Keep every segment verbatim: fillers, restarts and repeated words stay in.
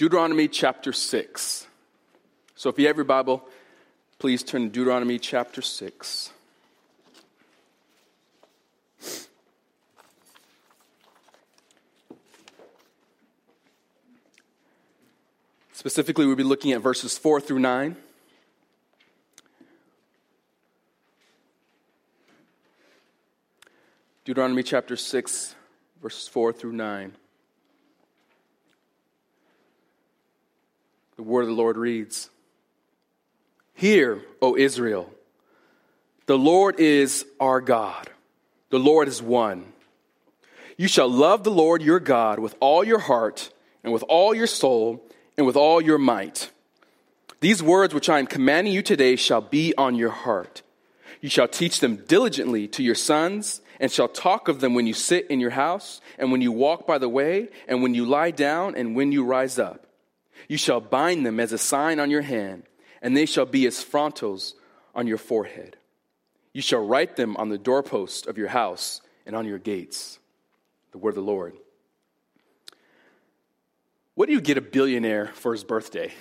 Deuteronomy chapter six. So if you have your Bible, please turn to Deuteronomy chapter six. Specifically, we'll be looking at verses four through nine. Deuteronomy chapter six, verses four through nine. The word of the Lord reads, "Hear, O Israel, the Lord is our God. The Lord is one. You shall love the Lord your God with all your heart and with all your soul and with all your might. These words which I am commanding you today shall be on your heart. You shall teach them diligently to your sons, and shall talk of them when you sit in your house, and when you walk by the way, and when you lie down, and when you rise up. You shall bind them as a sign on your hand, and they shall be as frontals on your forehead. You shall write them on the doorposts of your house and on your gates." The word of the Lord. What do you get a billionaire for his birthday?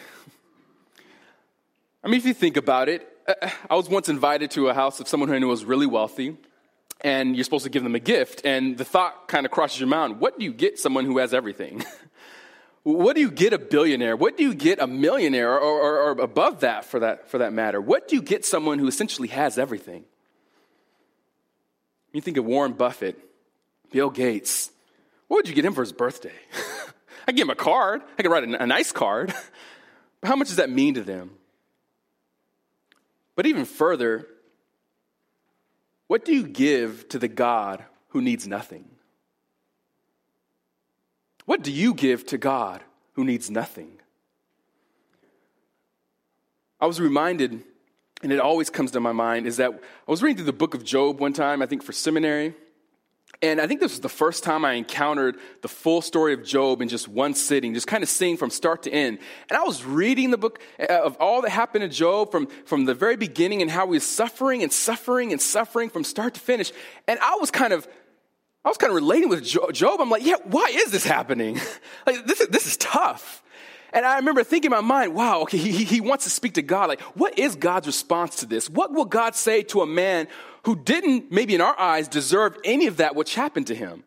I mean, if you think about it, I was once invited to a house of someone who I knew was really wealthy, and you're supposed to give them a gift, and the thought kind of crosses your mind, what do you get someone who has everything? What do you get a billionaire? What do you get a millionaire or, or, or above that for, that for that matter? What do you get someone who essentially has everything? You think of Warren Buffett, Bill Gates. What would you get him for his birthday? I give him a card. I could write a, a nice card. But how much does that mean to them? But even further, what do you give to the God who needs nothing? What do you give to God who needs nothing? I was reminded, and it always comes to my mind, is that I was reading through the book of Job one time, I think for seminary. And I think this was the first time I encountered the full story of Job in just one sitting, just kind of seeing from start to end. And I was reading the book of all that happened to Job from, from the very beginning and how he was suffering and suffering and suffering from start to finish. And I was kind of, I was kind of relating with Job. I'm like, yeah, why is this happening? Like, this is, this is tough. And I remember thinking in my mind, wow, okay, he, he wants to speak to God. Like, what is God's response to this? What will God say to a man who didn't, maybe in our eyes, deserve any of that which happened to him?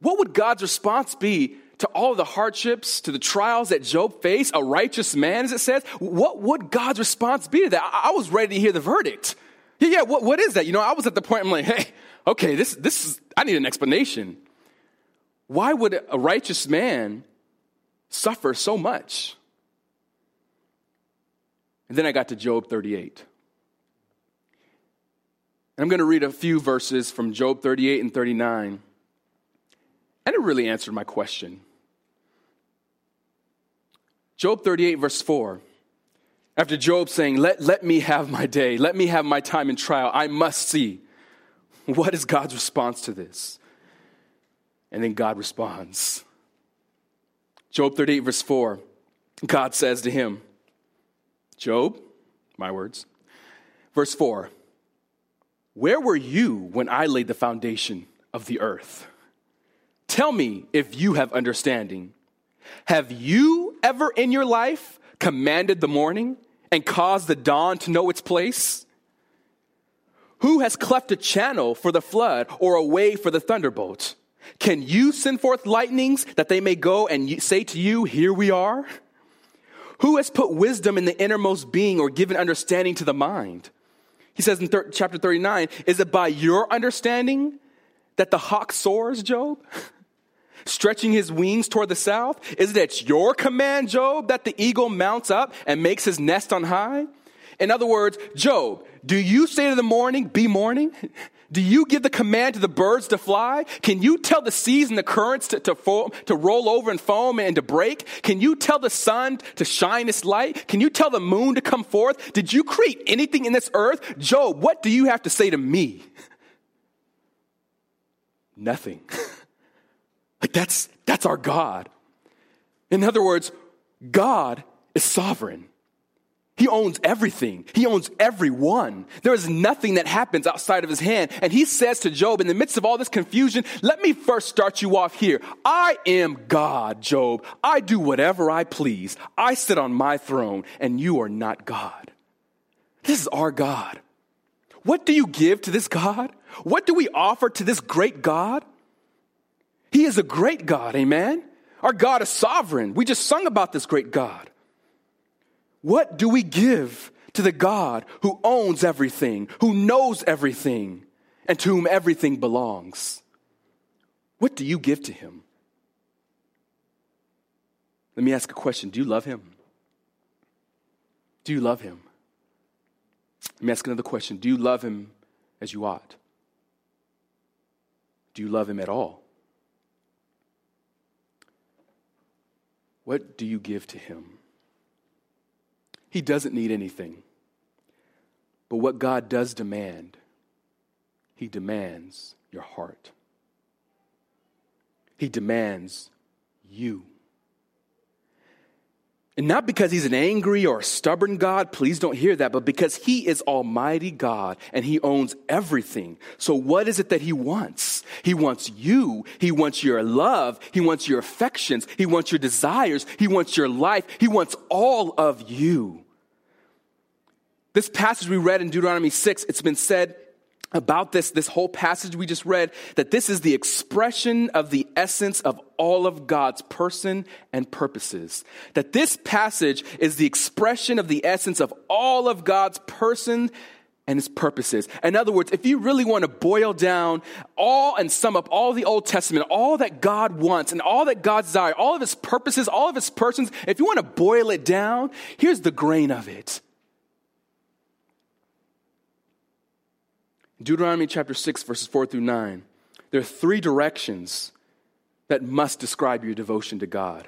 What would God's response be to all the hardships, to the trials that Job faced, a righteous man, as it says? What would God's response be to that? I, I was ready to hear the verdict. Yeah, yeah, what, what is that? You know, I was at the point I'm like, hey, okay, this, this is, I need an explanation. Why would a righteous man suffer so much? And then I got to Job thirty-eight. And I'm going to read a few verses from Job thirty-eight and thirty-nine. And it really answered my question. Job thirty-eight, verse four. After Job saying, let, let me have my day. Let me have my time in trial. I must see. What is God's response to this? And then God responds. Job thirty-eight, verse four, God says to him, Job, my words, verse four, where were you when I laid the foundation of the earth? Tell me if you have understanding. Have you ever in your life commanded the morning and caused the dawn to know its place? Who has cleft a channel for the flood or a way for the thunderbolt? Can you send forth lightnings that they may go and say to you, here we are? Who has put wisdom in the innermost being or given understanding to the mind? He says in thir- chapter thirty-nine, is it by your understanding that the hawk soars, Job? Stretching his wings toward the south? Is it at your command, Job, that the eagle mounts up and makes his nest on high? In other words, Job, do you say to the morning, be morning? Do you give the command to the birds to fly? Can you tell the seas and the currents to, to, foam, to roll over and foam and to break? Can you tell the sun to shine its light? Can you tell the moon to come forth? Did you create anything in this earth? Job, what do you have to say to me? Nothing. Like that's, that's our God. In other words, God is sovereign. He owns everything. He owns everyone. There is nothing that happens outside of his hand. And he says to Job, in the midst of all this confusion, let me first start you off here. I am God, Job. I do whatever I please. I sit on my throne, and you are not God. This is our God. What do you give to this God? What do we offer to this great God? He is a great God, amen? Our God is sovereign. We just sung about this great God. What do we give to the God who owns everything, who knows everything, and to whom everything belongs? What do you give to him? Let me ask a question. Do you love him? Do you love him? Let me ask another question. Do you love him as you ought? Do you love him at all? What do you give to him? He doesn't need anything. But what God does demand, he demands your heart. He demands you. And not because he's an angry or a stubborn God, please don't hear that, but because he is Almighty God and he owns everything. So what is it that he wants? He wants you. He wants your love. He wants your affections. He wants your desires. He wants your life. He wants all of you. This passage we read in Deuteronomy six, it's been said about this, this whole passage we just read, that this is the expression of the essence of all of God's person and purposes. That this passage is the expression of the essence of all of God's person and his purposes. In other words, if you really want to boil down all and sum up all the Old Testament, all that God wants and all that God desires, all of his purposes, all of his persons, if you want to boil it down, here's the grain of it. Deuteronomy chapter six, verses four through nine. There are three directions that must describe your devotion to God.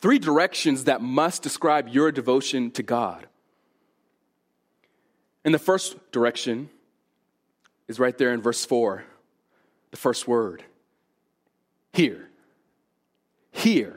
Three directions that must describe your devotion to God. And the first direction is right there in verse four, the first word. Hear. Hear.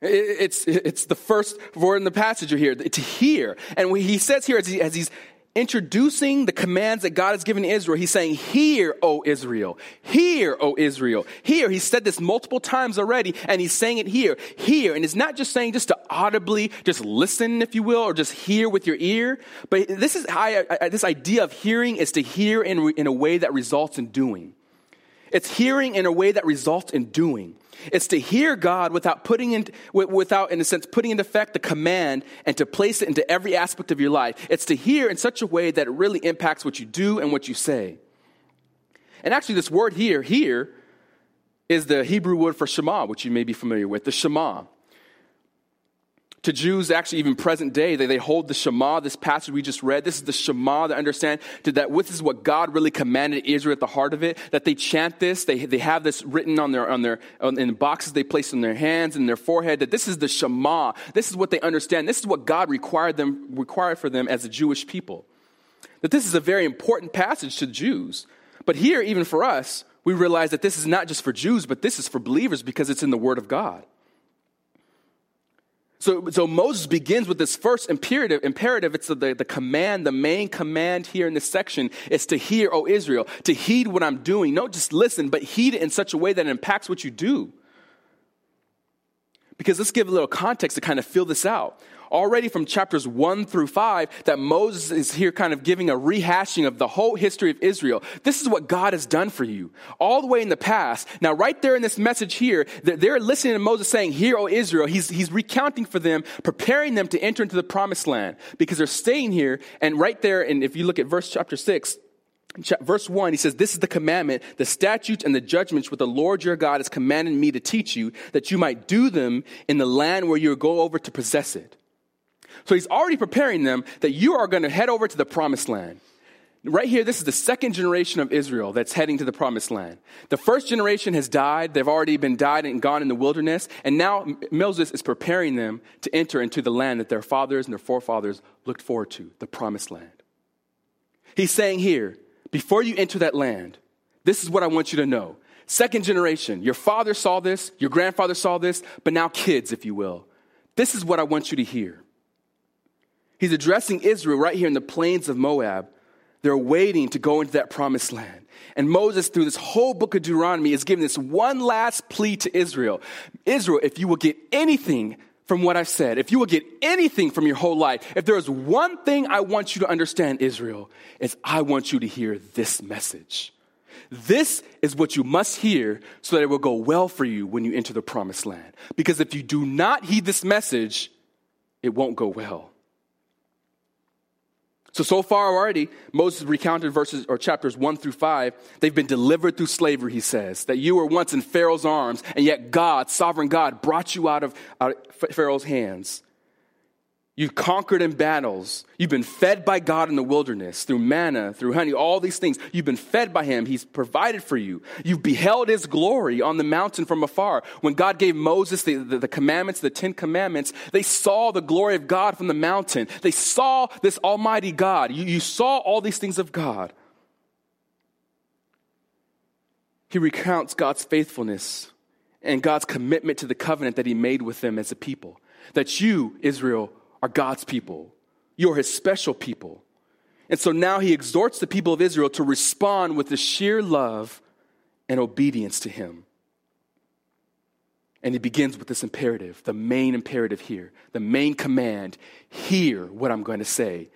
It's, it's the first word in the passage you hear, to hear. And when he says here, as, he, as he's introducing the commands that God has given Israel, he's saying, hear, O Israel, hear, O Israel, hear. He said this multiple times already, and he's saying it here, hear. And it's not just saying just to audibly just listen, if you will, or just hear with your ear. But this is how I, I, this idea of hearing is to hear in, re, in a way that results in doing. It's hearing in a way that results in doing. It's to hear God without putting in, without, in a sense, putting into effect the command and to place it into every aspect of your life. It's to hear in such a way that it really impacts what you do and what you say. And actually, this word here, hear, is the Hebrew word for Shema, which you may be familiar with, the Shema. To Jews, actually, even present day, they, they hold the Shema, this passage we just read. This is the Shema, they understand that this is what God really commanded Israel at the heart of it, that they chant this, they, they have this written on their, on their, on, in the boxes they place on their hands and their forehead, that this is the Shema. This is what they understand. This is what God required them, required for them as a Jewish people. That this is a very important passage to Jews. But here, even for us, we realize that this is not just for Jews, but this is for believers because it's in the Word of God. So, so Moses begins with this first imperative. imperative. It's the, the command, the main command here in this section is to hear, O Israel, to heed what I'm doing. Don't just listen, but heed it in such a way that it impacts what you do. Because let's give a little context to kind of fill this out. Already from chapters one through five, that Moses is here kind of giving a rehashing of the whole history of Israel. This is what God has done for you all the way in the past. Now, right there in this message here, they're listening to Moses saying, hear, O Israel. He's, he's recounting for them, preparing them to enter into the promised land because they're staying here. And right there, and if you look at verse chapter six, verse one, he says, this is the commandment, the statutes and the judgments which the Lord your God has commanded me to teach you, that you might do them in the land where you go over to possess it. So he's already preparing them that you are going to head over to the promised land. Right here, this is the second generation of Israel that's heading to the promised land. The first generation has died. They've already been died and gone in the wilderness. And now Moses is preparing them to enter into the land that their fathers and their forefathers looked forward to, the promised land. He's saying here, before you enter that land, this is what I want you to know. Second generation, your father saw this, your grandfather saw this, but now kids, if you will. This is what I want you to hear. He's addressing Israel right here in the plains of Moab. They're waiting to go into that promised land. And Moses, through this whole book of Deuteronomy, is giving this one last plea to Israel. Israel, if you will get anything from what I've said, if you will get anything from your whole life, if there is one thing I want you to understand, Israel, is I want you to hear this message. This is what you must hear so that it will go well for you when you enter the promised land. Because if you do not heed this message, it won't go well. So, so far already, Moses recounted verses or chapters one through five. They've been delivered through slavery, he says, that you were once in Pharaoh's arms, and yet God, sovereign God, brought you out of, out of Pharaoh's hands. You've conquered in battles. You've been fed by God in the wilderness through manna, through honey, all these things. You've been fed by him. He's provided for you. You've beheld his glory on the mountain from afar. When God gave Moses the, the, the commandments, the Ten Commandments, they saw the glory of God from the mountain. They saw this almighty God. You, you saw all these things of God. He recounts God's faithfulness and God's commitment to the covenant that he made with them as a people. That you, Israel, are God's people. You're his special people. And so now he exhorts the people of Israel to respond with the sheer love and obedience to him. And he begins with this imperative, the main imperative here, the main command, hear what I'm going to say.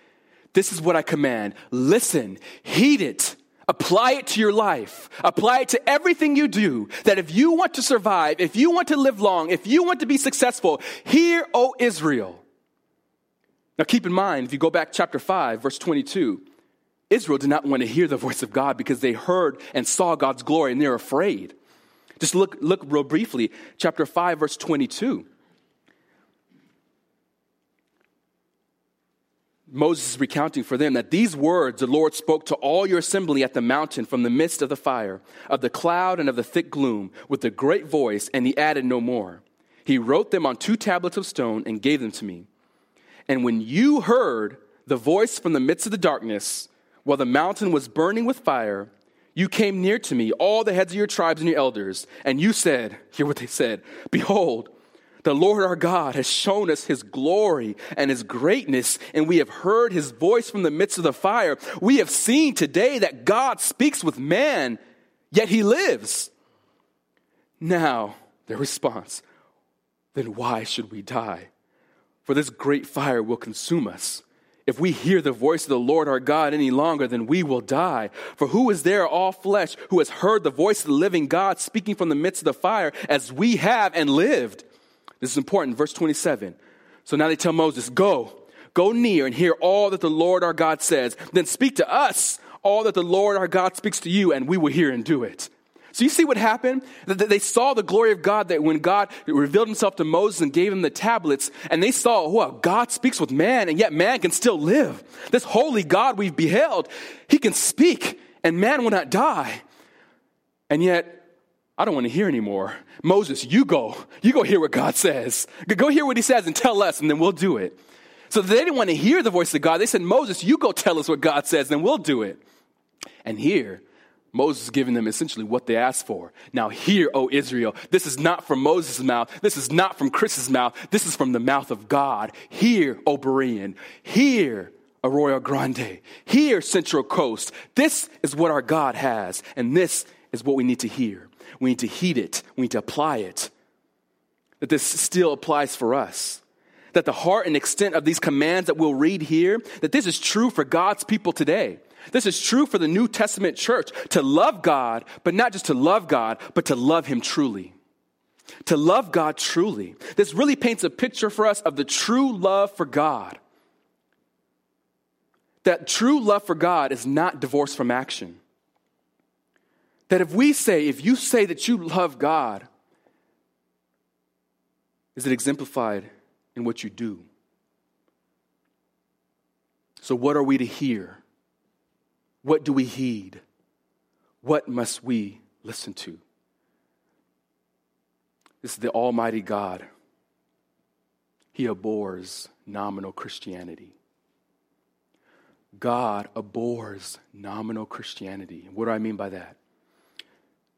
This is what I command. Listen, heed it. Apply it to your life. Apply it to everything you do. That if you want to survive, if you want to live long, if you want to be successful, hear, O Israel. Now keep in mind, if you go back chapter five, verse twenty-two, Israel did not want to hear the voice of God because they heard and saw God's glory and they're afraid. Just look, look real briefly, chapter five, verse twenty-two. Moses is recounting for them that these words the Lord spoke to all your assembly at the mountain from the midst of the fire, of the cloud and of the thick gloom, with a great voice, and he added no more. He wrote them on two tablets of stone and gave them to me. And when you heard the voice from the midst of the darkness, while the mountain was burning with fire, you came near to me, all the heads of your tribes and your elders, and you said, hear what they said, behold, the Lord our God has shown us his glory and his greatness, and we have heard his voice from the midst of the fire. We have seen today that God speaks with man, yet he lives. Now, their response, then why should we die? For this great fire will consume us. If we hear the voice of the Lord our God any longer, then we will die. For who is there, all flesh, who has heard the voice of the living God speaking from the midst of the fire as we have and lived? This is important, verse twenty-seven. So now they tell Moses, go, go near and hear all that the Lord our God says. Then speak to us all that the Lord our God speaks to you, and we will hear and do it. So you see what happened? They saw the glory of God that when God revealed himself to Moses and gave him the tablets, and they saw, wow, God speaks with man, and yet man can still live. This holy God we've beheld, he can speak, and man will not die. And yet, I don't want to hear anymore. Moses, you go. You go hear what God says. Go hear what he says and tell us, and then we'll do it. So they didn't want to hear the voice of God. They said, Moses, you go tell us what God says, and then we'll do it. And here, Moses is giving them essentially what they asked for. Now hear, O Israel, this is not from Moses' mouth. This is not from Chris's mouth. This is from the mouth of God. Hear, O Berean. Hear, Arroyo Grande. Hear, Central Coast. This is what our God has, and this is what we need to hear. We need to heed it. We need to apply it. That this still applies for us. That the heart and extent of these commands that we'll read here, that this is true for God's people today. This is true for the New Testament church, to love God, but not just to love God, but to love him truly. To love God truly. This really paints a picture for us of the true love for God. That true love for God is not divorced from action. That if we say, if you say that you love God, is it exemplified in what you do? So what are we to hear? What do we heed? What must we listen to? This is the Almighty God. He abhors nominal Christianity. God abhors nominal Christianity. What do I mean by that?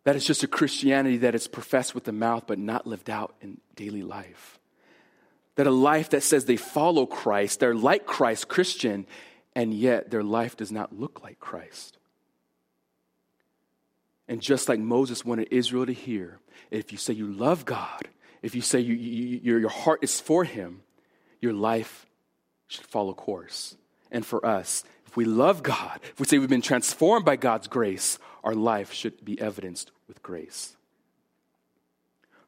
That is just a Christianity that is professed with the mouth but not lived out in daily life. that a life that says they follow Christ, they're like Christ, Christian, and yet their life does not look like Christ. And just like Moses wanted Israel to hear, if you say you love God, if you say you, you, your, your heart is for him, your life should follow course. And for us, if we love God, if we say we've been transformed by God's grace, our life should be evidenced with grace.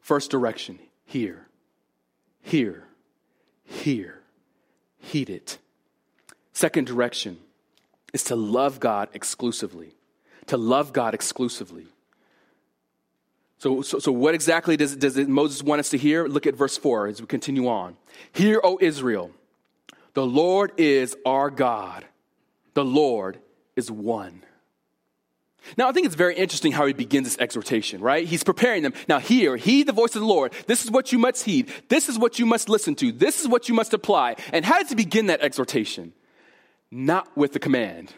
First direction, hear, hear, hear, heed it. Second direction is to love God exclusively. To love God exclusively. So, so, so what exactly does, does Moses want us to hear? Look at verse four as we continue on. Hear, O Israel, the Lord is our God. The Lord is one. Now, I think it's very interesting how he begins this exhortation, right? He's preparing them. Now, hear, heed the voice of the Lord. This is what you must heed. This is what you must listen to. This is what you must apply. And how does he begin that exhortation? Not with a command.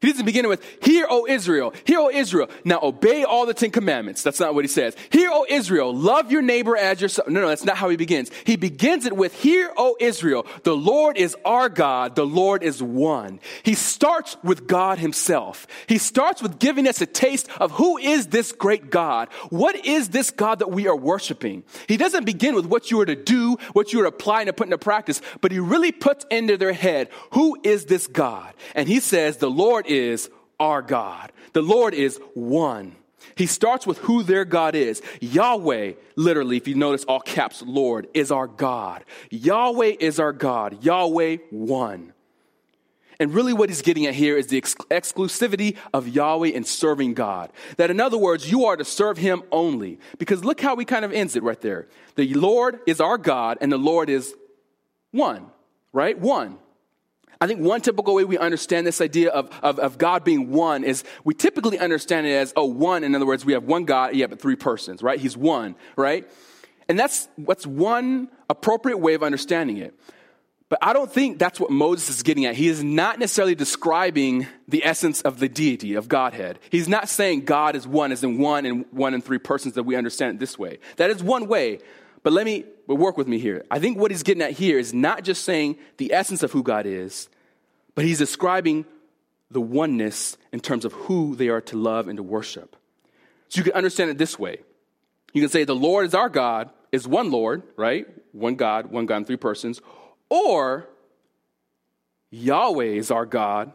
He doesn't begin with, hear, O Israel, hear, O Israel. Now, obey all the Ten Commandments. That's not what he says. Hear, O Israel, love your neighbor as yourself. No, no, that's not how he begins. He begins it with, hear, O Israel, the Lord is our God, the Lord is one. He starts with God himself. He starts with giving us a taste of who is this great God? What is this God that we are worshiping? He doesn't begin with what you are to do, what you are to apply and put into practice, but he really puts into their head, who is this God? And he says, the Lord is is our God. The Lord is one. He starts with who their God is. Yahweh, literally, if you notice all caps, Lord, is our God. Yahweh is our God. Yahweh one. And really what he's getting at here is the ex- exclusivity of Yahweh in serving God. That in other words, you are to serve him only. Because look how he kind of ends it right there. The Lord is our God and the Lord is one, right? One. I think one typical way we understand this idea of, of, of God being one is we typically understand it as, oh, one. In other words, we have one God, yeah, but three persons, right? He's one, right? And that's what's one appropriate way of understanding it. But I don't think that's what Moses is getting at. He is not necessarily describing the essence of the deity of Godhead. He's not saying God is one as in one and one and three persons that we understand it this way. That is one way. But let me, but work with me here. I think what he's getting at here is not just saying the essence of who God is, but he's describing the oneness in terms of who they are to love and to worship. So you can understand it this way. You can say the Lord is our God, is one Lord, right? One God, one God in three persons. Or Yahweh is our God,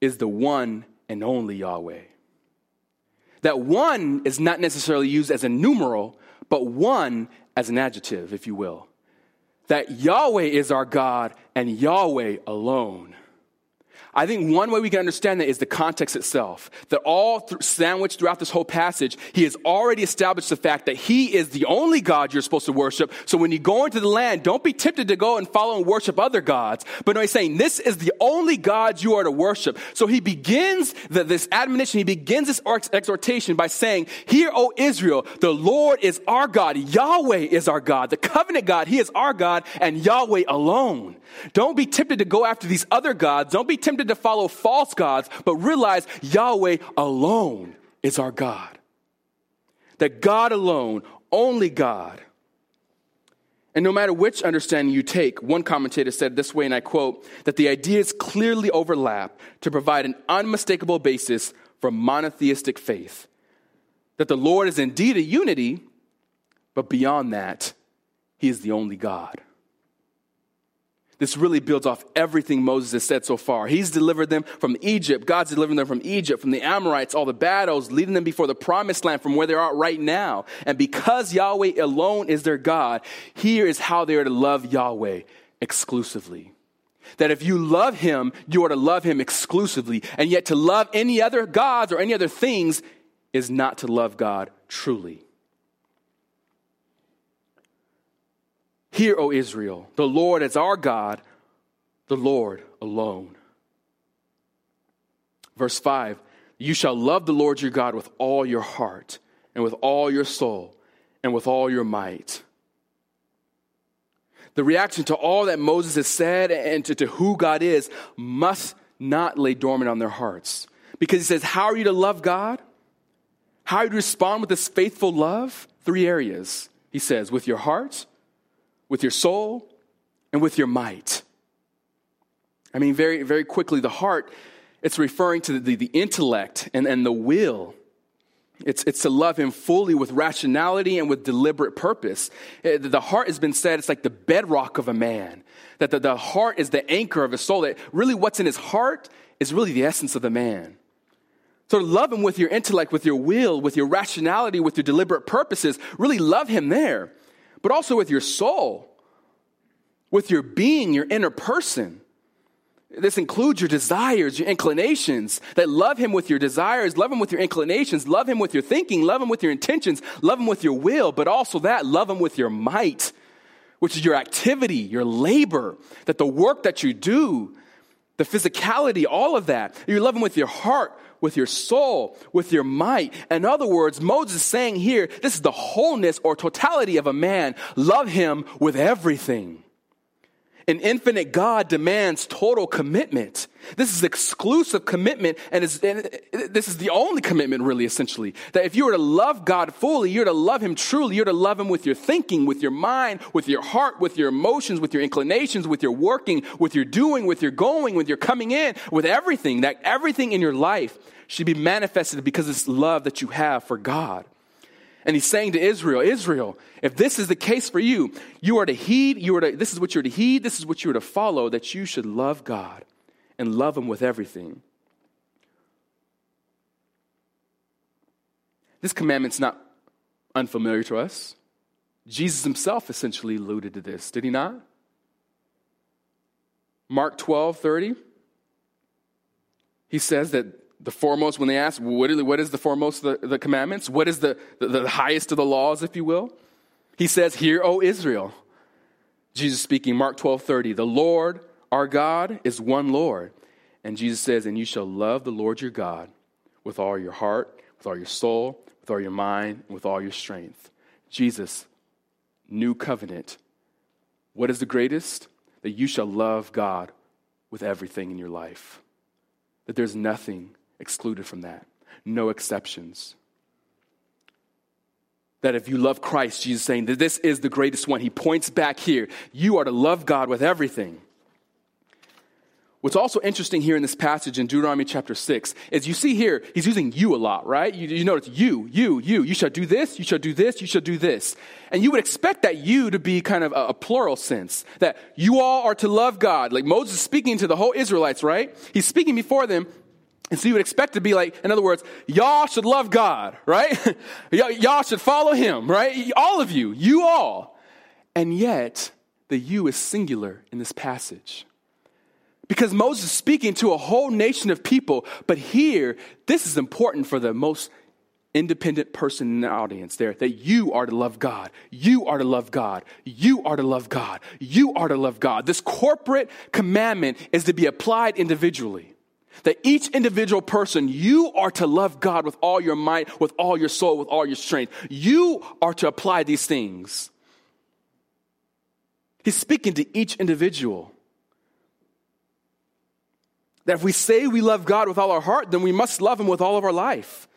is the one and only Yahweh. That one is not necessarily used as a numeral, but one as an adjective, if you will. That Yahweh is our God and Yahweh alone. I think one way we can understand that is the context itself. That all th- sandwiched throughout this whole passage, he has already established the fact that he is the only God you're supposed to worship. So when you go into the land, don't be tempted to go and follow and worship other gods. But no, he's saying this is the only God you are to worship. So he begins the, this admonition, he begins this ex- exhortation by saying, hear, O Israel, the Lord is our God. Yahweh is our God. The covenant God, he is our God and Yahweh alone. Don't be tempted to go after these other gods. Don't be tempted to follow false gods, but realize Yahweh alone is our God. That God alone, only God. And no matter which understanding you take, one commentator said this way, and I quote, that the ideas clearly overlap to provide an unmistakable basis for monotheistic faith. That the Lord is indeed a unity, but beyond that, he is the only God. This really builds off everything Moses has said so far. He's delivered them from Egypt. God's delivered them from Egypt, from the Amorites, all the battles, leading them before the promised land from where they are right now. And because Yahweh alone is their God, here is how they are to love Yahweh exclusively. That if you love him, you are to love him exclusively. And yet to love any other gods or any other things is not to love God truly. Hear, O Israel, the Lord is our God, the Lord alone. Verse five, you shall love the Lord your God with all your heart and with all your soul and with all your might. The reaction to all that Moses has said and to, to who God is must not lay dormant on their hearts. Because he says, how are you to love God? How are you to respond with this faithful love? Three areas. He says, with your heart, with your soul, and with your might. I mean, very, very quickly, the heart, it's referring to the, the intellect and, and the will. It's, it's to love him fully with rationality and with deliberate purpose. The heart has been said, it's like the bedrock of a man, that the, the heart is the anchor of his soul, that really what's in his heart is really the essence of the man. So love him with your intellect, with your will, with your rationality, with your deliberate purposes. Really love him there, but also with your soul, with your being, your inner person. This includes your desires, your inclinations, that love him with your desires, love him with your inclinations, love him with your thinking, love him with your intentions, love him with your will, but also that, love him with your might, which is your activity, your labor, that the work that you do, the physicality, all of that. You love him with your heart, with your soul, with your might. In other words, Moses is saying here, this is the wholeness or totality of a man. Love him with everything. An infinite God demands total commitment. This is exclusive commitment, and, is, and this is the only commitment, really, essentially. That if you were to love God fully, you're to love him truly. You're to love him with your thinking, with your mind, with your heart, with your emotions, with your inclinations, with your working, with your doing, with your going, with your coming in, with everything. That everything in your life should be manifested because of this love that you have for God. And he's saying to Israel, Israel, if this is the case for you, you are to heed, you are to, this is what you're to heed, this is what you're to follow, that you should love God and love him with everything. This commandment's not unfamiliar to us. Jesus himself essentially alluded to this, did he not? Mark twelve thirty, he says that the foremost, when they ask, what is the foremost of the, the commandments? What is the, the, the highest of the laws, if you will? He says, hear, O Israel. Jesus speaking, Mark twelve thirty, the Lord, our God, is one Lord. And Jesus says, and you shall love the Lord your God with all your heart, with all your soul, with all your mind, and with all your strength. Jesus, new covenant. What is the greatest? That you shall love God with everything in your life. That there's nothing excluded from that. No exceptions. That if you love Christ, Jesus is saying that this is the greatest one. He points back here. You are to love God with everything. What's also interesting here in this passage in Deuteronomy chapter six is you see here, he's using you a lot, right? You, you notice you, you, you. You shall do this, you shall do this, you shall do this. And you would expect that you to be kind of a, a plural sense, that you all are to love God. Like Moses is speaking to the whole Israelites, right? He's speaking before them. And so you would expect to be like, in other words, y'all should love God, right? y- y'all should follow him, right? All of you, you all. And yet, the you is singular in this passage. Because Moses is speaking to a whole nation of people, but here, this is important for the most independent person in the audience there, that you are to love God. You are to love God. You are to love God. You are to love God. This corporate commandment is to be applied individually. That each individual person, you are to love God with all your might, with all your soul, with all your strength. You are to apply these things. He's speaking to each individual. That if we say we love God with all our heart, then we must love him with all of our life.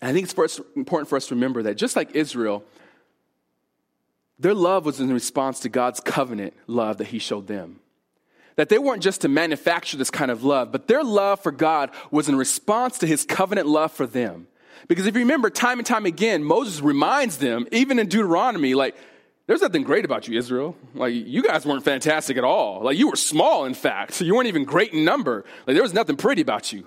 And I think it's first important for us to remember that just like Israel, their love was in response to God's covenant love that he showed them. That they weren't just to manufacture this kind of love, but their love for God was in response to his covenant love for them. Because if you remember, time and time again, Moses reminds them, even in Deuteronomy, like, there's nothing great about you, Israel. Like, you guys weren't fantastic at all. Like, you were small, in fact. So you weren't even great in number. Like, there was nothing pretty about you.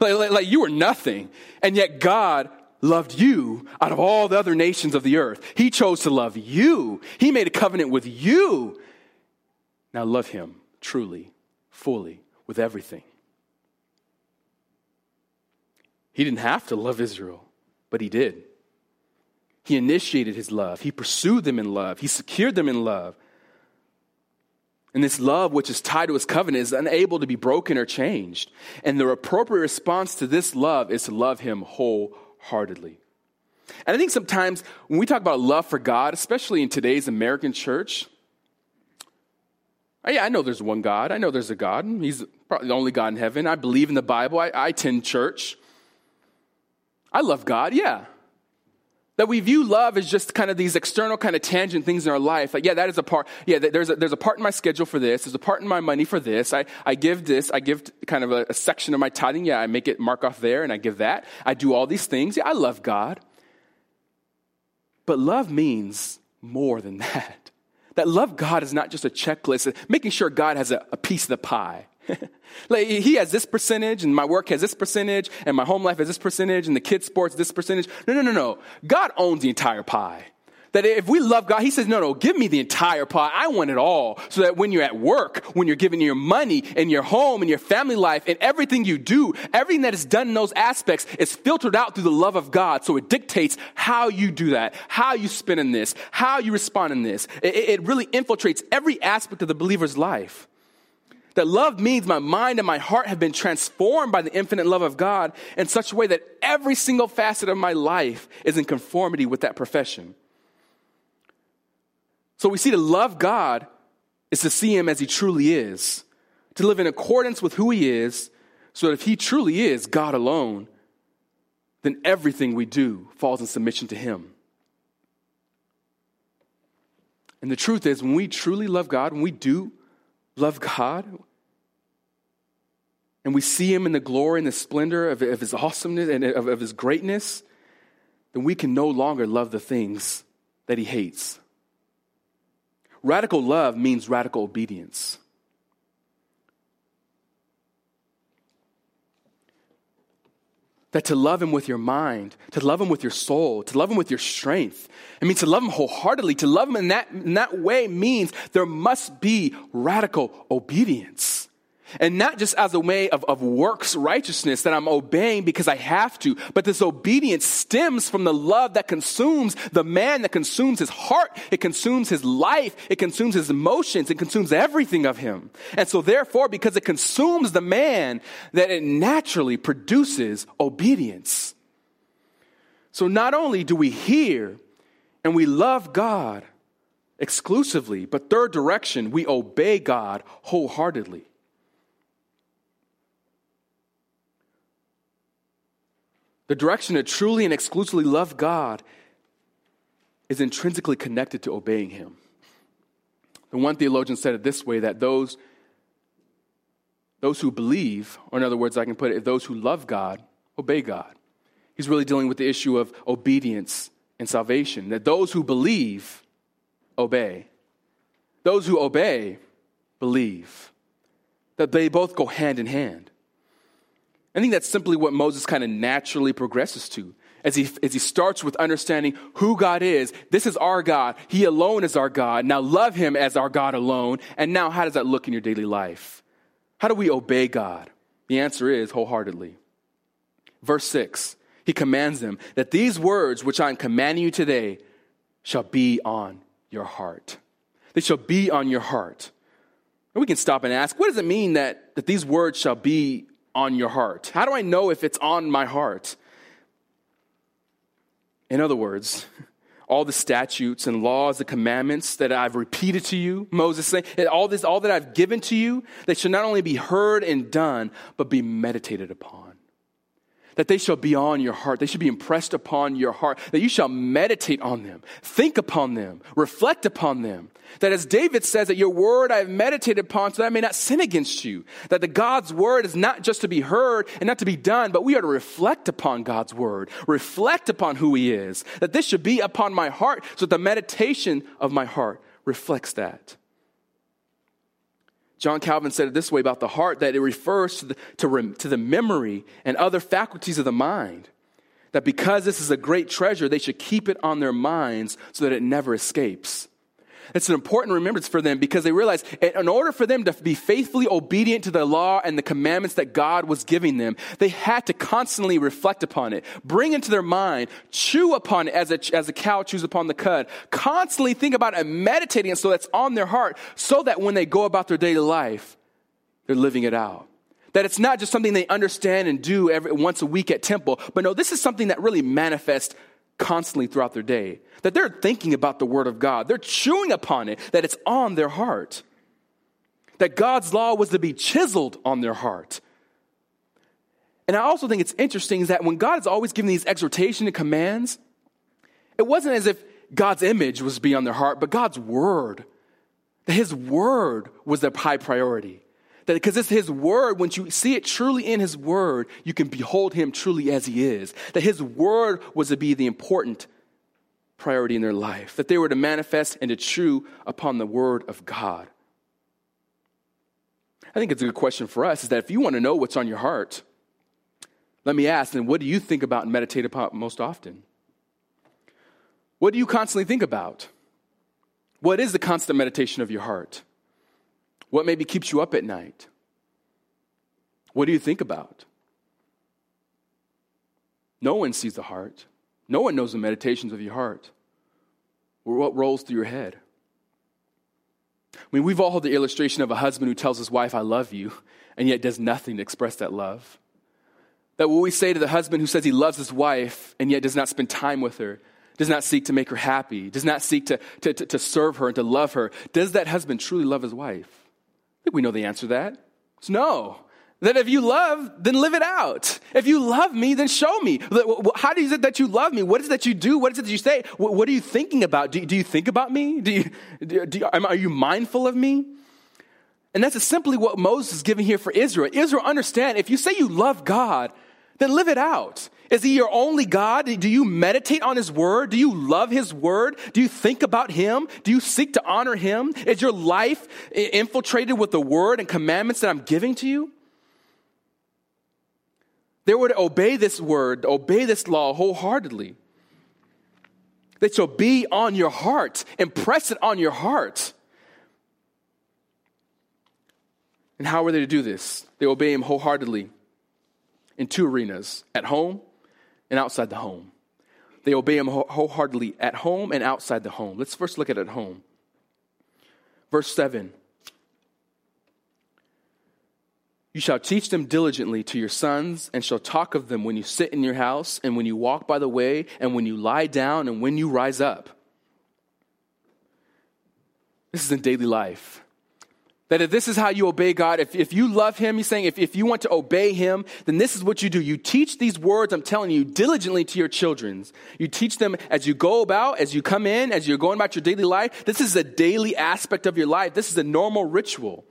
like, like, like, you were nothing. And yet God loved you out of all the other nations of the earth. He chose to love you. He made a covenant with you. Now love him truly, fully, with everything. He didn't have to love Israel, but he did. He initiated his love. He pursued them in love. He secured them in love. And this love, which is tied to his covenant, is unable to be broken or changed. And the appropriate response to this love is to love him wholeheartedly. Heartedly. And I think sometimes when we talk about love for God, especially in today's American church, I, I know there's one God. I know there's a God. He's probably the only God in heaven. I believe in the Bible. I, I attend church. I love God, yeah. That we view love as just kind of these external kind of tangent things in our life. Like, yeah, that is a part. Yeah, there's a, there's a part in my schedule for this. There's a part in my money for this. I, I give this. I give kind of a, a section of my tithing. Yeah, I make it mark off there and I give that. I do all these things. Yeah, I love God. But love means more than that. That love God is not just a checklist. Making sure God has a, a piece of the pie. Like, he has this percentage, and my work has this percentage, and my home life has this percentage, and the kids' sports this percentage. No, no, no, no. God owns the entire pie. That if we love God, he says, no, no, give me the entire pie. I want it all. So that when you're at work, when you're giving your money and your home and your family life and everything you do, everything that is done in those aspects is filtered out through the love of God. So it dictates how you do that, how you spin in this, how you respond in this. It, it really infiltrates every aspect of the believer's life. That love means my mind and my heart have been transformed by the infinite love of God in such a way that every single facet of my life is in conformity with that profession. So we see to love God is to see him as he truly is, to live in accordance with who he is, so that if he truly is God alone, then everything we do falls in submission to him. And the truth is, when we truly love God, when we do love God, and we see him in the glory and the splendor of, of his awesomeness and of, of his greatness, then we can no longer love the things that he hates. Radical love means radical obedience. That to love him with your mind, to love him with your soul, to love him with your strength. I mean, to love him wholeheartedly, to love him in that, in that way means there must be radical obedience. And not just as a way of, of works righteousness that I'm obeying because I have to, but this obedience stems from the love that consumes the man, that consumes his heart, it consumes his life, it consumes his emotions, it consumes everything of him. And so therefore, because it consumes the man, that it naturally produces obedience. So not only do we hear and we love God exclusively, but third direction, we obey God wholeheartedly. The direction to truly and exclusively love God is intrinsically connected to obeying him. The one theologian said it this way, that those, those who believe, or in other words I can put it, those who love God, obey God. He's really dealing with the issue of obedience and salvation, that those who believe, obey. Those who obey, believe. That they both go hand in hand. I think that's simply what Moses kind of naturally progresses to. As he, as he starts with understanding who God is, this is our God. He alone is our God. Now love him as our God alone. And now how does that look in your daily life? How do we obey God? The answer is wholeheartedly. Verse six, he commands them that these words which I am commanding you today shall be on your heart. They shall be on your heart. And we can stop and ask, what does it mean that, that these words shall be on your heart? How do I know if it's on my heart? In other words, all the statutes and laws, the commandments that I've repeated to you, Moses saying, all this, all that I've given to you, they shall not only be heard and done, but be meditated upon. That they shall be on your heart. They should be impressed upon your heart. That you shall meditate on them, think upon them, reflect upon them. That as David says, that your word I have meditated upon so that I may not sin against you. That the God's word is not just to be heard and not to be done, but we are to reflect upon God's word, reflect upon who he is. That this should be upon my heart so that the meditation of my heart reflects that. John Calvin said it this way about the heart, that it refers to the, to, rem, to the memory and other faculties of the mind, that because this is a great treasure, they should keep it on their minds so that it never escapes. It's an important remembrance for them because they realize in order for them to be faithfully obedient to the law and the commandments that God was giving them, they had to constantly reflect upon it, bring into their mind, chew upon it as a, as a cow chews upon the cud, constantly think about it and meditating it so that's on their heart so that when they go about their daily life, they're living it out. That it's not just something they understand and do every once a week at temple, but no, this is something that really manifests constantly throughout their day, that they're thinking about the word of God. They're chewing upon it, that it's on their heart, that God's law was to be chiseled on their heart. And I also think it's interesting is that when God is always giving these exhortations and commands, It wasn't as if God's image was beyond their heart, but God's word, that his word was their high priority. That because it's his word, once you see it truly in his word, you can behold him truly as he is. That his word was to be the important priority in their life. That they were to manifest and to chew upon the word of God. I think it's a good question for us, is that if you want to know what's on your heart, let me ask, then what do you think about and meditate upon most often? What do you constantly think about? What is the constant meditation of your heart? What maybe keeps you up at night? What do you think about? No one sees the heart. No one knows the meditations of your heart or what rolls through your head. I mean, we've all heard the illustration of a husband who tells his wife, I love you, and yet does nothing to express that love. That what we say to the husband who says he loves his wife and yet does not spend time with her, does not seek to make her happy, does not seek to, to, to, to serve her and to love her, does that husband truly love his wife? I think we know the answer to that. It's no. That if you love, then live it out. If you love me, then show me. How is it that you love me? What is it that you do? What is it that you say? What are you thinking about? Do you, do you think about me? Do you, do, do, are you mindful of me? And that's simply what Moses is giving here for Israel. Israel, understand, if you say you love God, then live it out. Is he your only God? Do you meditate on his word? Do you love his word? Do you think about him? Do you seek to honor him? Is your life infiltrated with the word and commandments that I'm giving to you? They were to obey this word, obey this law wholeheartedly. That shall be on your heart, impress it on your heart. And how were they to do this? They obey him wholeheartedly in two arenas, at home and outside the home. They obey him wholeheartedly at home and outside the home. Let's first look at at home. Verse seven. You shall teach them diligently to your sons, and shall talk of them when you sit in your house, and when you walk by the way, and when you lie down, and when you rise up. This is in daily life. That if this is how you obey God, if, if you love him, he's saying, if, if you want to obey him, then this is what you do. You teach these words, I'm telling you, diligently to your children. You teach them as you go about, as you come in, as you're going about your daily life. This is a daily aspect of your life. This is a normal ritual.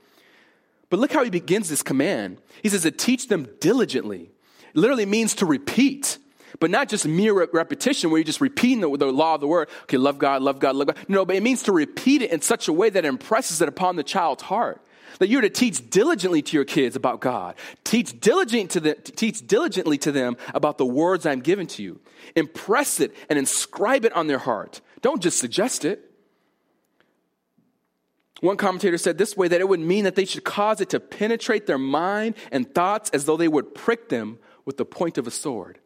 But look how he begins this command. He says to teach them diligently. It literally means to repeat, but not just mere re- repetition where you're just repeating the, the law of the word. Okay, love God, love God, love God. No, but it means to repeat it in such a way that impresses it upon the child's heart. That you're to teach diligently to your kids about God. Teach diligent to the, teach diligently to them about the words I'm giving to you. Impress it and inscribe it on their heart. Don't just suggest it. One commentator said this way, that it would mean that they should cause it to penetrate their mind and thoughts as though they would prick them with the point of a sword.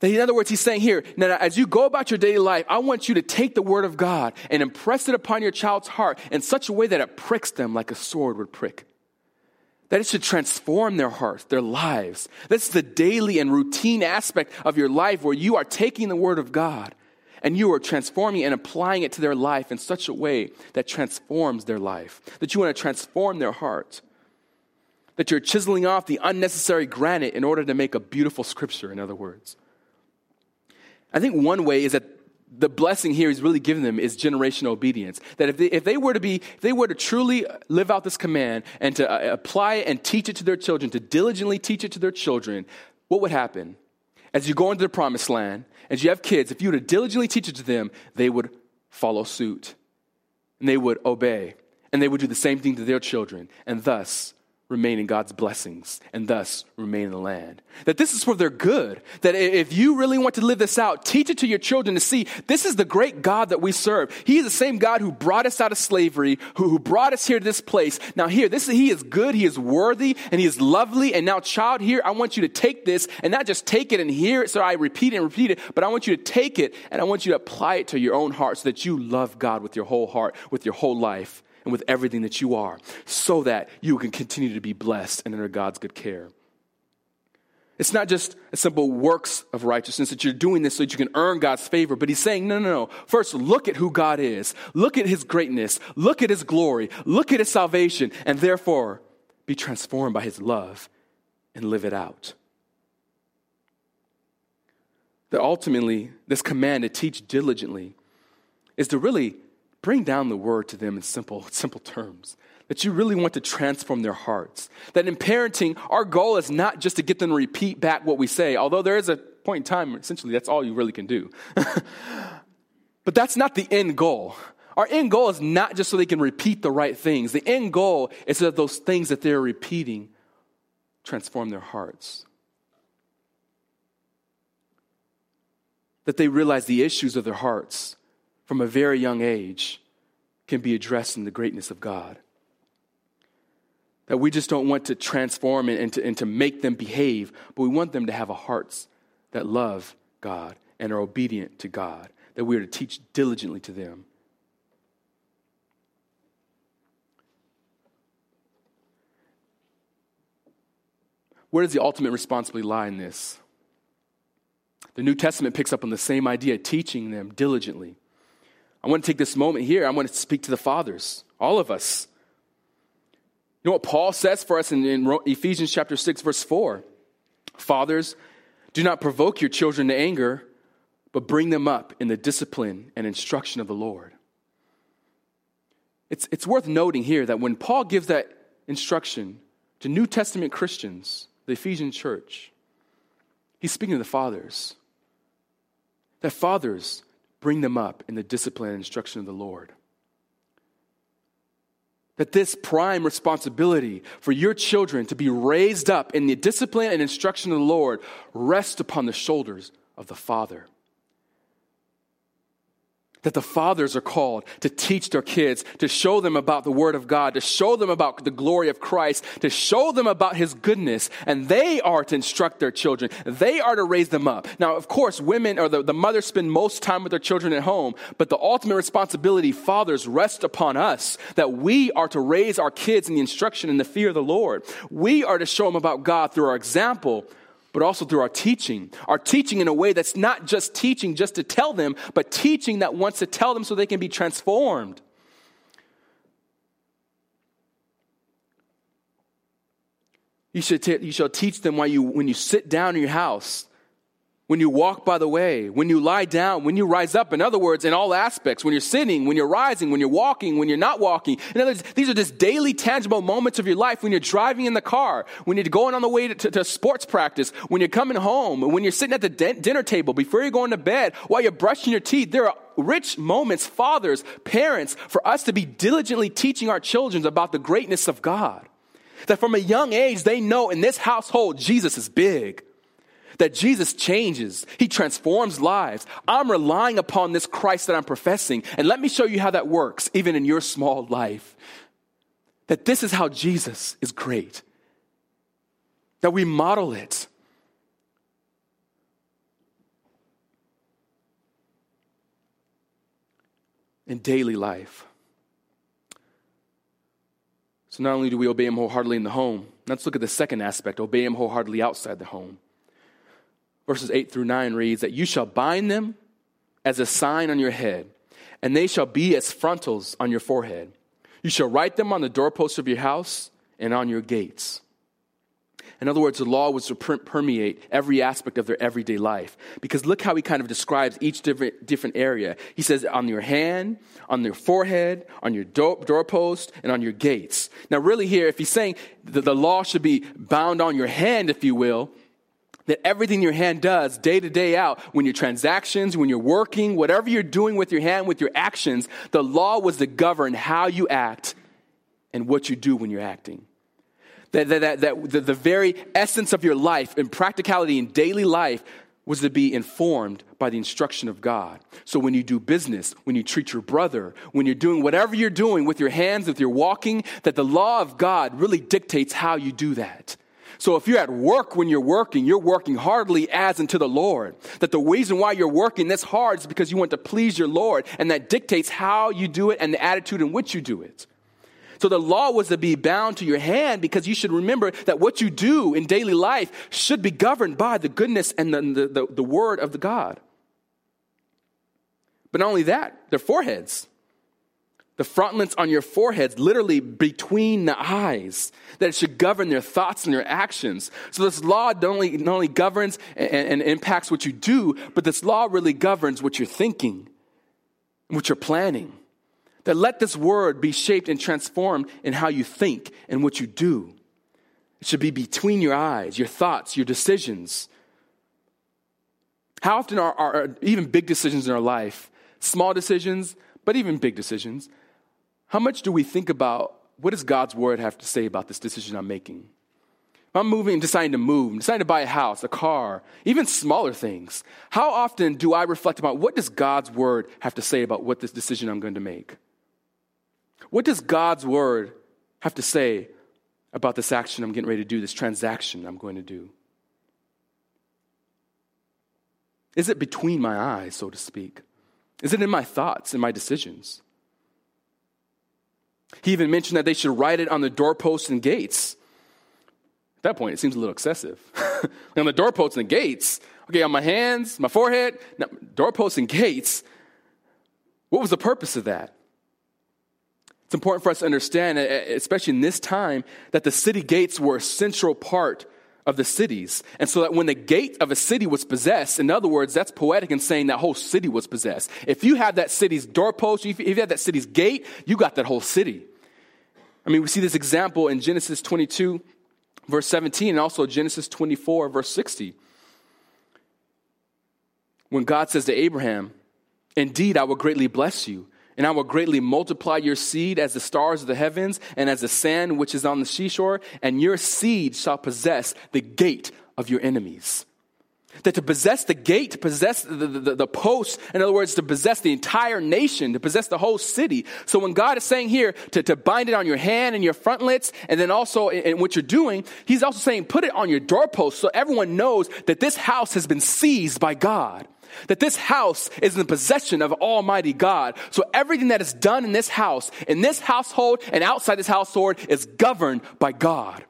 That in other words, he's saying here, now as you go about your daily life, I want you to take the word of God and impress it upon your child's heart in such a way that it pricks them like a sword would prick. That it should transform their hearts, their lives. That's the daily and routine aspect of your life where you are taking the word of God and you are transforming and applying it to their life in such a way that transforms their life, that you want to transform their heart, that you're chiseling off the unnecessary granite in order to make a beautiful scripture, in other words. I think one way is that the blessing here he's really giving them is generational obedience, that if they, if they were to be, if they were to truly live out this command and to uh, apply it and teach it to their children, to diligently teach it to their children, what would happen? As you go into the promised land, as you have kids, if you were to diligently teach it to them, they would follow suit and they would obey and they would do the same thing to their children and thus remain in God's blessings and thus remain in the land. That this is for their good, that if you really want to live this out, teach it to your children to see this is the great God that we serve. He is the same God who brought us out of slavery, who, who brought us here to this place. Now here, this is, he is good, he is worthy, and he is lovely. And now child, here, I want you to take this and not just take it and hear it, so I repeat it and repeat it, but I want you to take it and I want you to apply it to your own heart so that you love God with your whole heart, with your whole life, and with everything that you are, so that you can continue to be blessed and under God's good care. It's not just a simple works of righteousness that you're doing this so that you can earn God's favor, but he's saying, no, no, no. First, look at who God is. Look at his greatness. Look at his glory. Look at his salvation, and therefore be transformed by his love and live it out. that ultimately this command to teach diligently is to really bring down the word to them in simple, simple terms, that you really want to transform their hearts, that in parenting, our goal is not just to get them to repeat back what we say, although there is a point in time, essentially, that's all you really can do. But that's not the end goal. Our end goal is not just so they can repeat the right things. The end goal is that those things that they're repeating transform their hearts, that they realize the issues of their hearts from a very young age can be addressed in the greatness of God. That we just don't want to transform and to, and to make them behave, but we want them to have a hearts that love God and are obedient to God, that we are to teach diligently to them. Where does the ultimate responsibility lie in this? The New Testament picks up on the same idea, teaching them diligently. I want to take this moment here. I want to speak to the fathers, all of us. You know what Paul says for us in, in Ephesians chapter six, verse four? Fathers, do not provoke your children to anger, but bring them up in the discipline and instruction of the Lord. It's, it's worth noting here that when Paul gives that instruction to New Testament Christians, the Ephesian church, he's speaking to the fathers. That fathers bring them up in the discipline and instruction of the Lord. That this prime responsibility for your children to be raised up in the discipline and instruction of the Lord rests upon the shoulders of the father. That the fathers are called to teach their kids, to show them about the word of God, to show them about the glory of Christ, to show them about his goodness, and they are to instruct their children. They are to raise them up. Now, of course, women or the, the mothers spend most time with their children at home, but the ultimate responsibility, fathers, rests upon us, that we are to raise our kids in the instruction and the fear of the Lord. We are to show them about God through our example, but also through our teaching. Our teaching in a way that's not just teaching just to tell them, but teaching that wants to tell them so they can be transformed. You should t- you shall teach them while you, when you sit down in your house, when you walk by the way, when you lie down, when you rise up. In other words, in all aspects, when you're sitting, when you're rising, when you're walking, when you're not walking. In other words, these are just daily tangible moments of your life. When you're driving in the car, when you're going on the way to, to, to sports practice, when you're coming home, when you're sitting at the din- dinner table, before you're going to bed, while you're brushing your teeth. There are rich moments, fathers, parents, for us to be diligently teaching our children about the greatness of God. That from a young age, they know in this household, Jesus is big. That Jesus changes. He transforms lives. I'm relying upon this Christ that I'm professing. And let me show you how that works, even in your small life. That this is how Jesus is great. That we model it. In daily life. So not only do we obey him wholeheartedly in the home, let's look at the second aspect, obey him wholeheartedly outside the home. Verses eight through nine reads that you shall bind them as a sign on your head, and they shall be as frontals on your forehead. You shall write them on the doorposts of your house and on your gates. In other words, the law was to permeate every aspect of their everyday life. Because look how he kind of describes each different, different area. He says on your hand, on your forehead, on your door, doorpost, and on your gates. Now really here, if he's saying that the law should be bound on your hand, if you will, that everything your hand does day to day out, when your transactions, when you're working, whatever you're doing with your hand, with your actions, the law was to govern how you act and what you do when you're acting. That, that, that, that the, the very essence of your life and practicality in daily life was to be informed by the instruction of God. So when you do business, when you treat your brother, when you're doing whatever you're doing with your hands, if you're walking, that the law of God really dictates how you do that. So if you're at work when you're working, you're working heartily as unto the Lord. That the reason why you're working this hard is because you want to please your Lord, and that dictates how you do it and the attitude in which you do it. So the law was to be bound to your hand because you should remember that what you do in daily life should be governed by the goodness and the, the, the, the word of the God. But not only that, their foreheads. the frontlets on your foreheads, literally between the eyes, that it should govern their thoughts and their actions. So this law not only, not only governs and, and impacts what you do, but this law really governs what you're thinking, what you're planning. That let this word be shaped and transformed in how you think and what you do. It should be between your eyes, your thoughts, your decisions. How often are, are even big decisions in our life, small decisions, but even big decisions, how much do we think about what does God's word have to say about this decision I'm making? If I'm moving, deciding to move, deciding to buy a house, a car, even smaller things, how often do I reflect about what does God's word have to say about what this decision I'm going to make? What does God's word have to say about this action I'm getting ready to do, this transaction I'm going to do? Is it between my eyes, so to speak? Is it in my thoughts, in my decisions? He even mentioned that they should write it on the doorposts and gates. At that point, it seems a little excessive. On the doorposts and the gates, okay, on my hands, my forehead, no, doorposts and gates. What was the purpose of that? It's important for us to understand, especially in this time, that the city gates were a central part of the cities. And so that when the gate of a city was possessed, in other words, that's poetic in saying that whole city was possessed. If you have that city's doorpost, if you have that city's gate, you got that whole city. I mean, we see this example in Genesis twenty-two, verse seventeen, and also Genesis twenty-four, verse sixty. When God says to Abraham, "Indeed, I will greatly bless you, and I will greatly multiply your seed as the stars of the heavens and as the sand which is on the seashore, and your seed shall possess the gate of your enemies." That to possess the gate, to possess the, the, the post, in other words, to possess the entire nation, to possess the whole city. So when God is saying here to, to bind it on your hand and your frontlets, and then also in, in what you're doing, he's also saying put it on your doorpost so everyone knows that this house has been seized by God. That this house is in the possession of Almighty God. So everything that is done in this house, in this household, and outside this household is governed by God.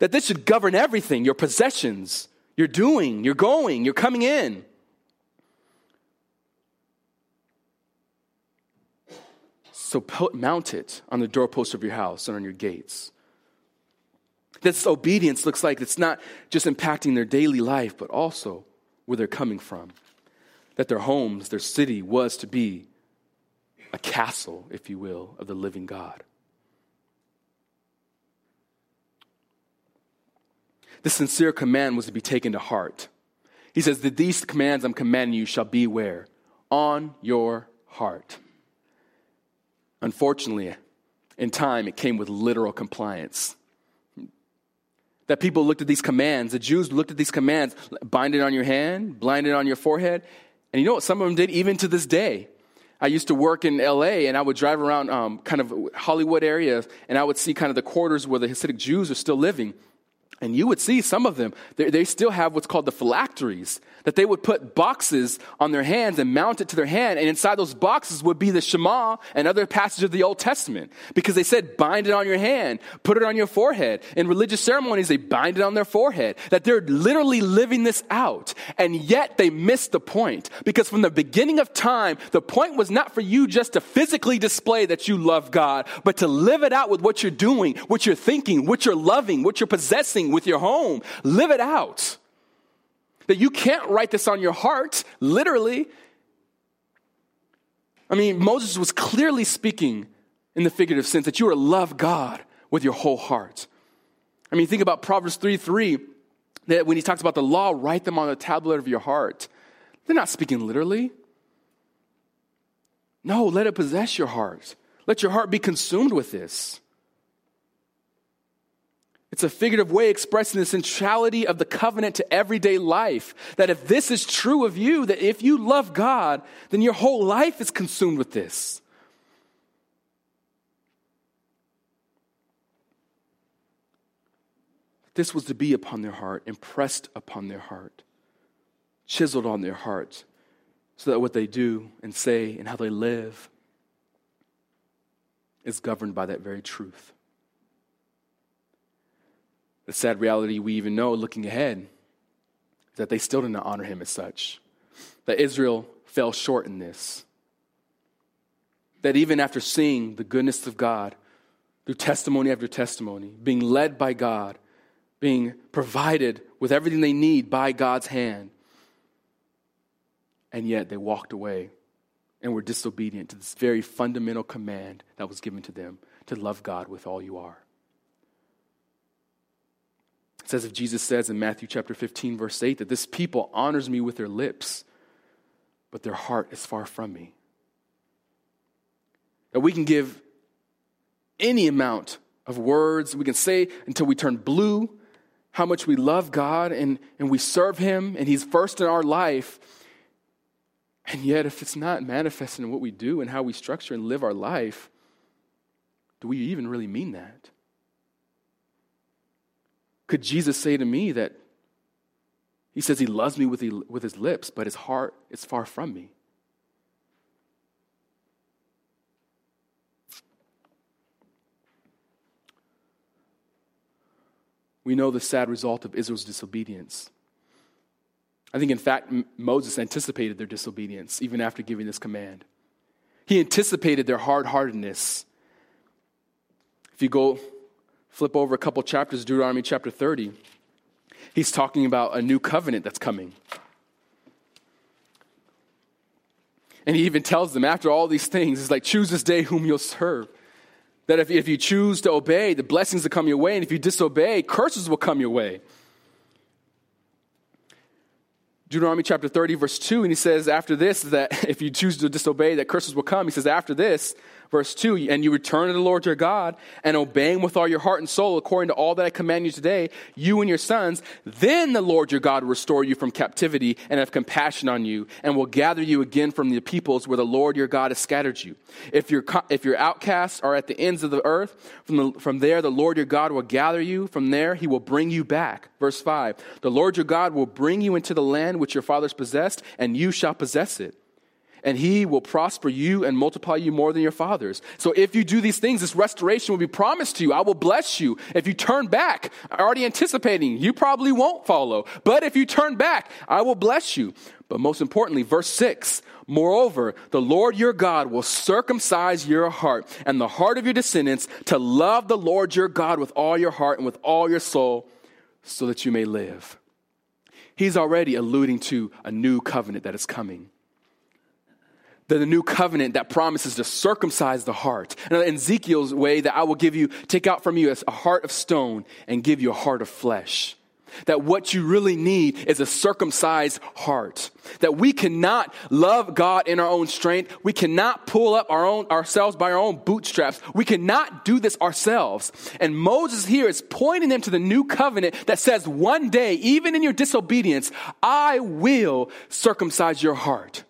That this should govern everything, your possessions, your doing, your going, your coming in. So mount it on the doorpost of your house and on your gates. This obedience looks like it's not just impacting their daily life, but also where they're coming from, that their homes, their city was to be a castle, if you will, of the living God. This sincere command was to be taken to heart. He says that these commands I'm commanding you shall be where? On your heart. Unfortunately, in time, it came with literal compliance. That people looked at these commands, the Jews looked at these commands, bind it on your hand, blind it on your forehead. And you know what some of them did even to this day? I used to work in L A and I would drive around um, kind of Hollywood area, and I would see kind of the quarters where the Hasidic Jews are still living. And you would see some of them, they, they still have what's called the phylacteries, that they would put boxes on their hands and mount it to their hand. And inside those boxes would be the Shema and other passages of the Old Testament, because they said, bind it on your hand, put it on your forehead. In religious ceremonies, they bind it on their forehead, that they're literally living this out. And yet they missed the point, because from the beginning of time, the point was not for you just to physically display that you love God, but to live it out with what you're doing, what you're thinking, what you're loving, what you're possessing, with your home. Live it out. That you can't write this on your heart, literally. I mean, Moses was clearly speaking in the figurative sense that you are to love God with your whole heart. I mean, think about Proverbs three three, that when he talks about the law, write them on the tablet of your heart. They're not speaking literally. No, let it possess your heart. Let your heart be consumed with this. It's a figurative way expressing the centrality of the covenant to everyday life. That if this is true of you, that if you love God, then your whole life is consumed with this. This was to be upon their heart, impressed upon their heart, chiseled on their heart, so that what they do and say and how they live is governed by that very truth. The sad reality we even know looking ahead is that they still did not honor him as such. That Israel fell short in this. that even after seeing the goodness of God through testimony after testimony, being led by God, being provided with everything they need by God's hand, and yet they walked away and were disobedient to this very fundamental command that was given to them, to love God with all you are. It says, if Jesus says in Matthew chapter fifteen, verse eight, that this people honors me with their lips, but their heart is far from me. That we can give any amount of words, we can say until we turn blue, how much we love God and, and we serve him and he's first in our life. And yet if it's not manifested in what we do and how we structure and live our life, do we even really mean that? Could Jesus say to me that he says he loves me with, he, with his lips, but his heart is far from me? We know the sad result of Israel's disobedience. I think, in fact, Moses anticipated their disobedience even after giving this command. He anticipated their hard-heartedness. If you go flip over a couple chapters, Deuteronomy chapter thirty, he's talking about a new covenant that's coming. And he even tells them after all these things, it's like, choose this day whom you'll serve. That if, if you choose to obey, the blessings will come your way. And if you disobey, curses will come your way. Deuteronomy chapter thirty, verse two, and he says after this, that if you choose to disobey, that curses will come. He says after this, verse two, and you return to the Lord your God and obeying with all your heart and soul according to all that I command you today, you and your sons, then the Lord your God will restore you from captivity and have compassion on you and will gather you again from the peoples where the Lord your God has scattered you. If your if your outcasts are at the ends of the earth, from the, from there the Lord your God will gather you. From there he will bring you back. Verse five, the Lord your God will bring you into the land which your fathers possessed, and you shall possess it. And he will prosper you and multiply you more than your fathers. So if you do these things, this restoration will be promised to you. I will bless you. If you turn back, already anticipating, you probably won't follow. But if you turn back, I will bless you. But most importantly, verse six, moreover, the Lord your God will circumcise your heart and the heart of your descendants to love the Lord your God with all your heart and with all your soul so that you may live. He's already alluding to a new covenant that is coming. The new covenant that promises to circumcise the heart. And in Ezekiel's way, that I will give you, take out from you a heart of stone and give you a heart of flesh. That what you really need is a circumcised heart. That we cannot love God in our own strength. We cannot pull up our own ourselves by our own bootstraps. We cannot do this ourselves. And Moses here is pointing them to the new covenant that says one day, even in your disobedience, I will circumcise your heart.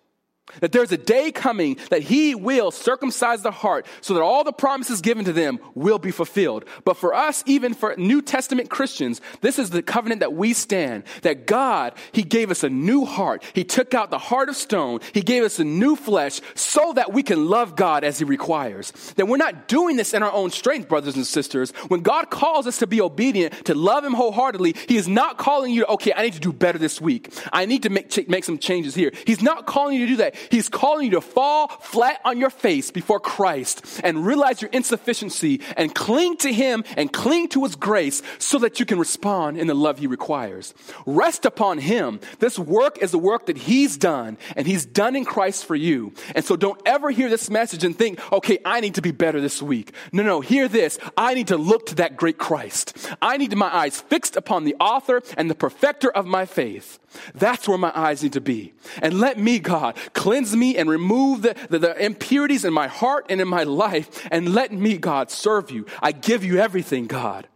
That there's a day coming that he will circumcise the heart so that all the promises given to them will be fulfilled. But for us, even for New Testament Christians, this is the covenant that we stand, that God, he gave us a new heart. He took out the heart of stone. He gave us a new flesh so that we can love God as he requires. That we're not doing this in our own strength, brothers and sisters. When God calls us to be obedient, to love him wholeheartedly, he is not calling you, okay, I need to do better this week. I need to make, make some changes here. He's not calling you to do that. He's calling you to fall flat on your face before Christ and realize your insufficiency and cling to him and cling to his grace so that you can respond in the love he requires. Rest upon him. This work is the work that he's done and he's done in Christ for you. And so don't ever hear this message and think, okay, I need to be better this week. No, no, hear this. I need to look to that great Christ. I need my eyes fixed upon the author and the perfecter of my faith. That's where my eyes need to be. And let me, God, cleanse me and remove the, the, the impurities in my heart and in my life. And let me, God, serve you. I give you everything, God.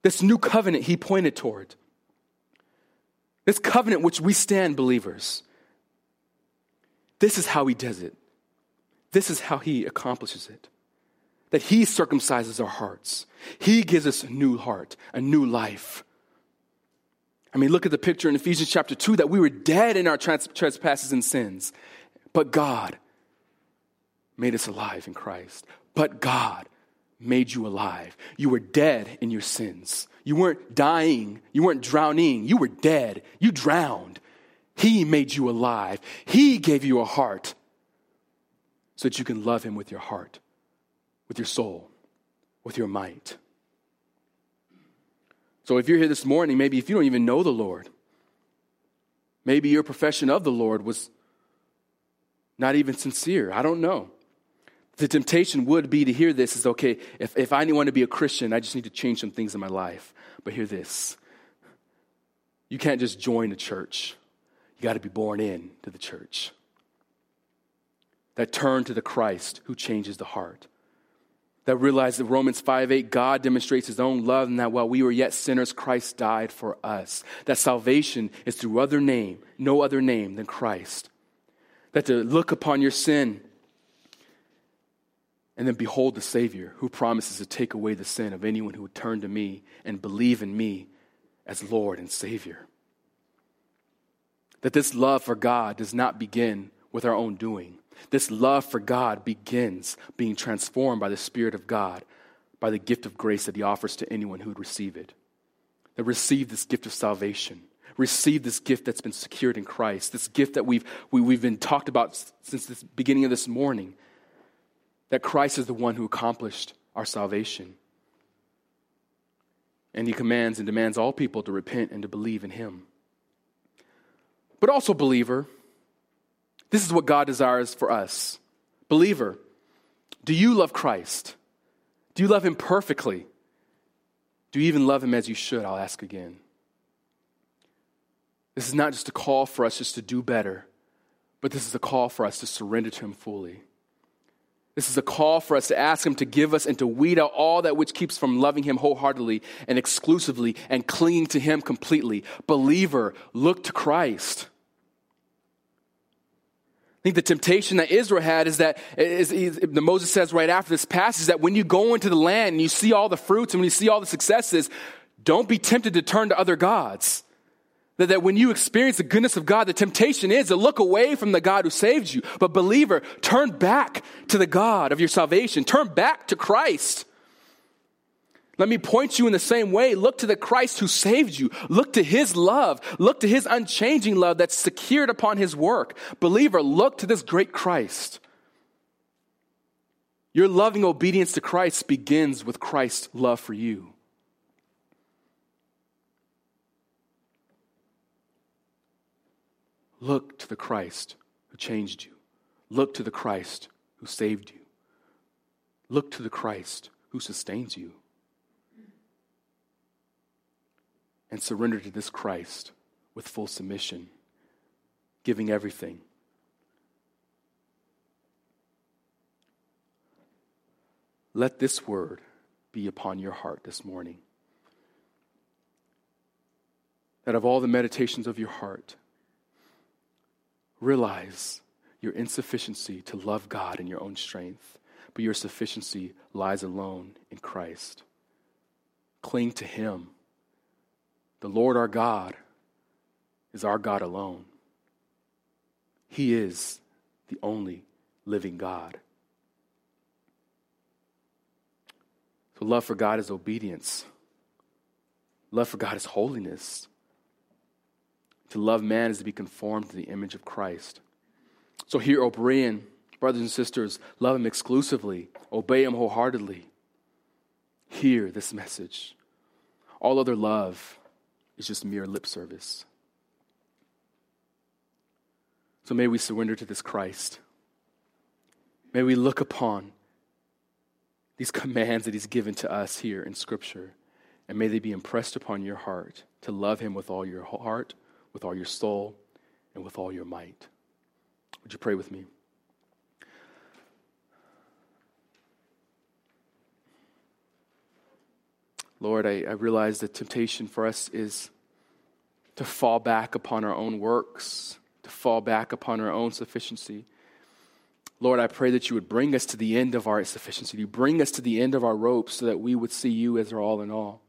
This new covenant he pointed toward. This covenant which we stand, believers. This is how he does it. This is how he accomplishes it. That he circumcises our hearts. He gives us a new heart, a new life. I mean, look at the picture in Ephesians chapter two, that we were dead in our trans- trespasses and sins, but God made us alive in Christ. But God made you alive. You were dead in your sins. You weren't dying. You weren't drowning. You were dead. You drowned. He made you alive. He gave you a heart so that you can love him with your heart, with your soul, with your might. So if you're here this morning, maybe if you don't even know the Lord, maybe your profession of the Lord was not even sincere. I don't know. The temptation would be to hear this is, okay, if, if I want to be a Christian, I just need to change some things in my life. But hear this. You can't just join a church. You got to be born in to the church. That turn to the Christ who changes the heart. That realized that Romans five eight, God demonstrates his own love and that while we were yet sinners, Christ died for us. That salvation is through other name, no other name than Christ. That to look upon your sin and then behold the Savior who promises to take away the sin of anyone who would turn to me and believe in me as Lord and Savior. That this love for God does not begin with our own doing. This love for God begins being transformed by the Spirit of God, by the gift of grace that he offers to anyone who would receive it. That receive this gift of salvation. Receive this gift that's been secured in Christ. This gift that we've, we, we've been talked about since the beginning of this morning. That Christ is the one who accomplished our salvation. And he commands and demands all people to repent and to believe in him. But also, believer, this is what God desires for us. Believer, do you love Christ? Do you love him perfectly? Do you even love him as you should? I'll ask again. This is not just a call for us just to do better, but this is a call for us to surrender to him fully. This is a call for us to ask him to give us and to weed out all that which keeps from loving him wholeheartedly and exclusively and clinging to him completely. Believer, look to Christ. I think the temptation that Israel had is that, is, is, the Moses says right after this passage, is that when you go into the land and you see all the fruits and when you see all the successes, don't be tempted to turn to other gods. That, that when you experience the goodness of God, the temptation is to look away from the God who saved you. But believer, turn back to the God of your salvation. Turn back to Christ. Let me point you in the same way. Look to the Christ who saved you. Look to his love. Look to his unchanging love that's secured upon his work. Believer, look to this great Christ. Your loving obedience to Christ begins with Christ's love for you. Look to the Christ who changed you. Look to the Christ who saved you. Look to the Christ who sustains you. And surrender to this Christ with full submission, giving everything. Let this word be upon your heart this morning. That of all the meditations of your heart, realize your insufficiency to love God in your own strength, but your sufficiency lies alone in Christ. Cling to him. The Lord our God is our God alone. He is the only living God. So love for God is obedience. Love for God is holiness. To love man is to be conformed to the image of Christ. So here, Berean, brothers and sisters, love him exclusively. Obey him wholeheartedly. Hear this message. All other love is just mere lip service. So may we surrender to this Christ. May we look upon these commands that he's given to us here in Scripture, and may they be impressed upon your heart to love him with all your heart, with all your soul, and with all your might. Would you pray with me? Lord, I, I realize the temptation for us is to fall back upon our own works, to fall back upon our own sufficiency. Lord, I pray that you would bring us to the end of our sufficiency. You bring us to the end of our rope so that we would see you as our all in all.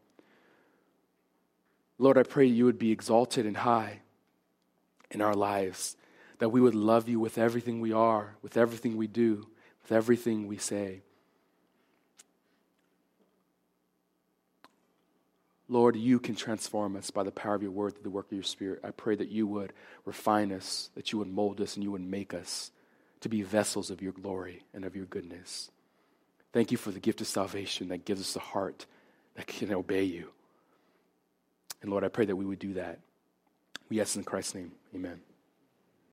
Lord, I pray you would be exalted and high in our lives, that we would love you with everything we are, with everything we do, with everything we say. Lord, you can transform us by the power of your word through the work of your Spirit. I pray that you would refine us, that you would mold us, and you would make us to be vessels of your glory and of your goodness. Thank you for the gift of salvation that gives us a heart that can obey you. And Lord, I pray that we would do that. We ask in Christ's name, amen.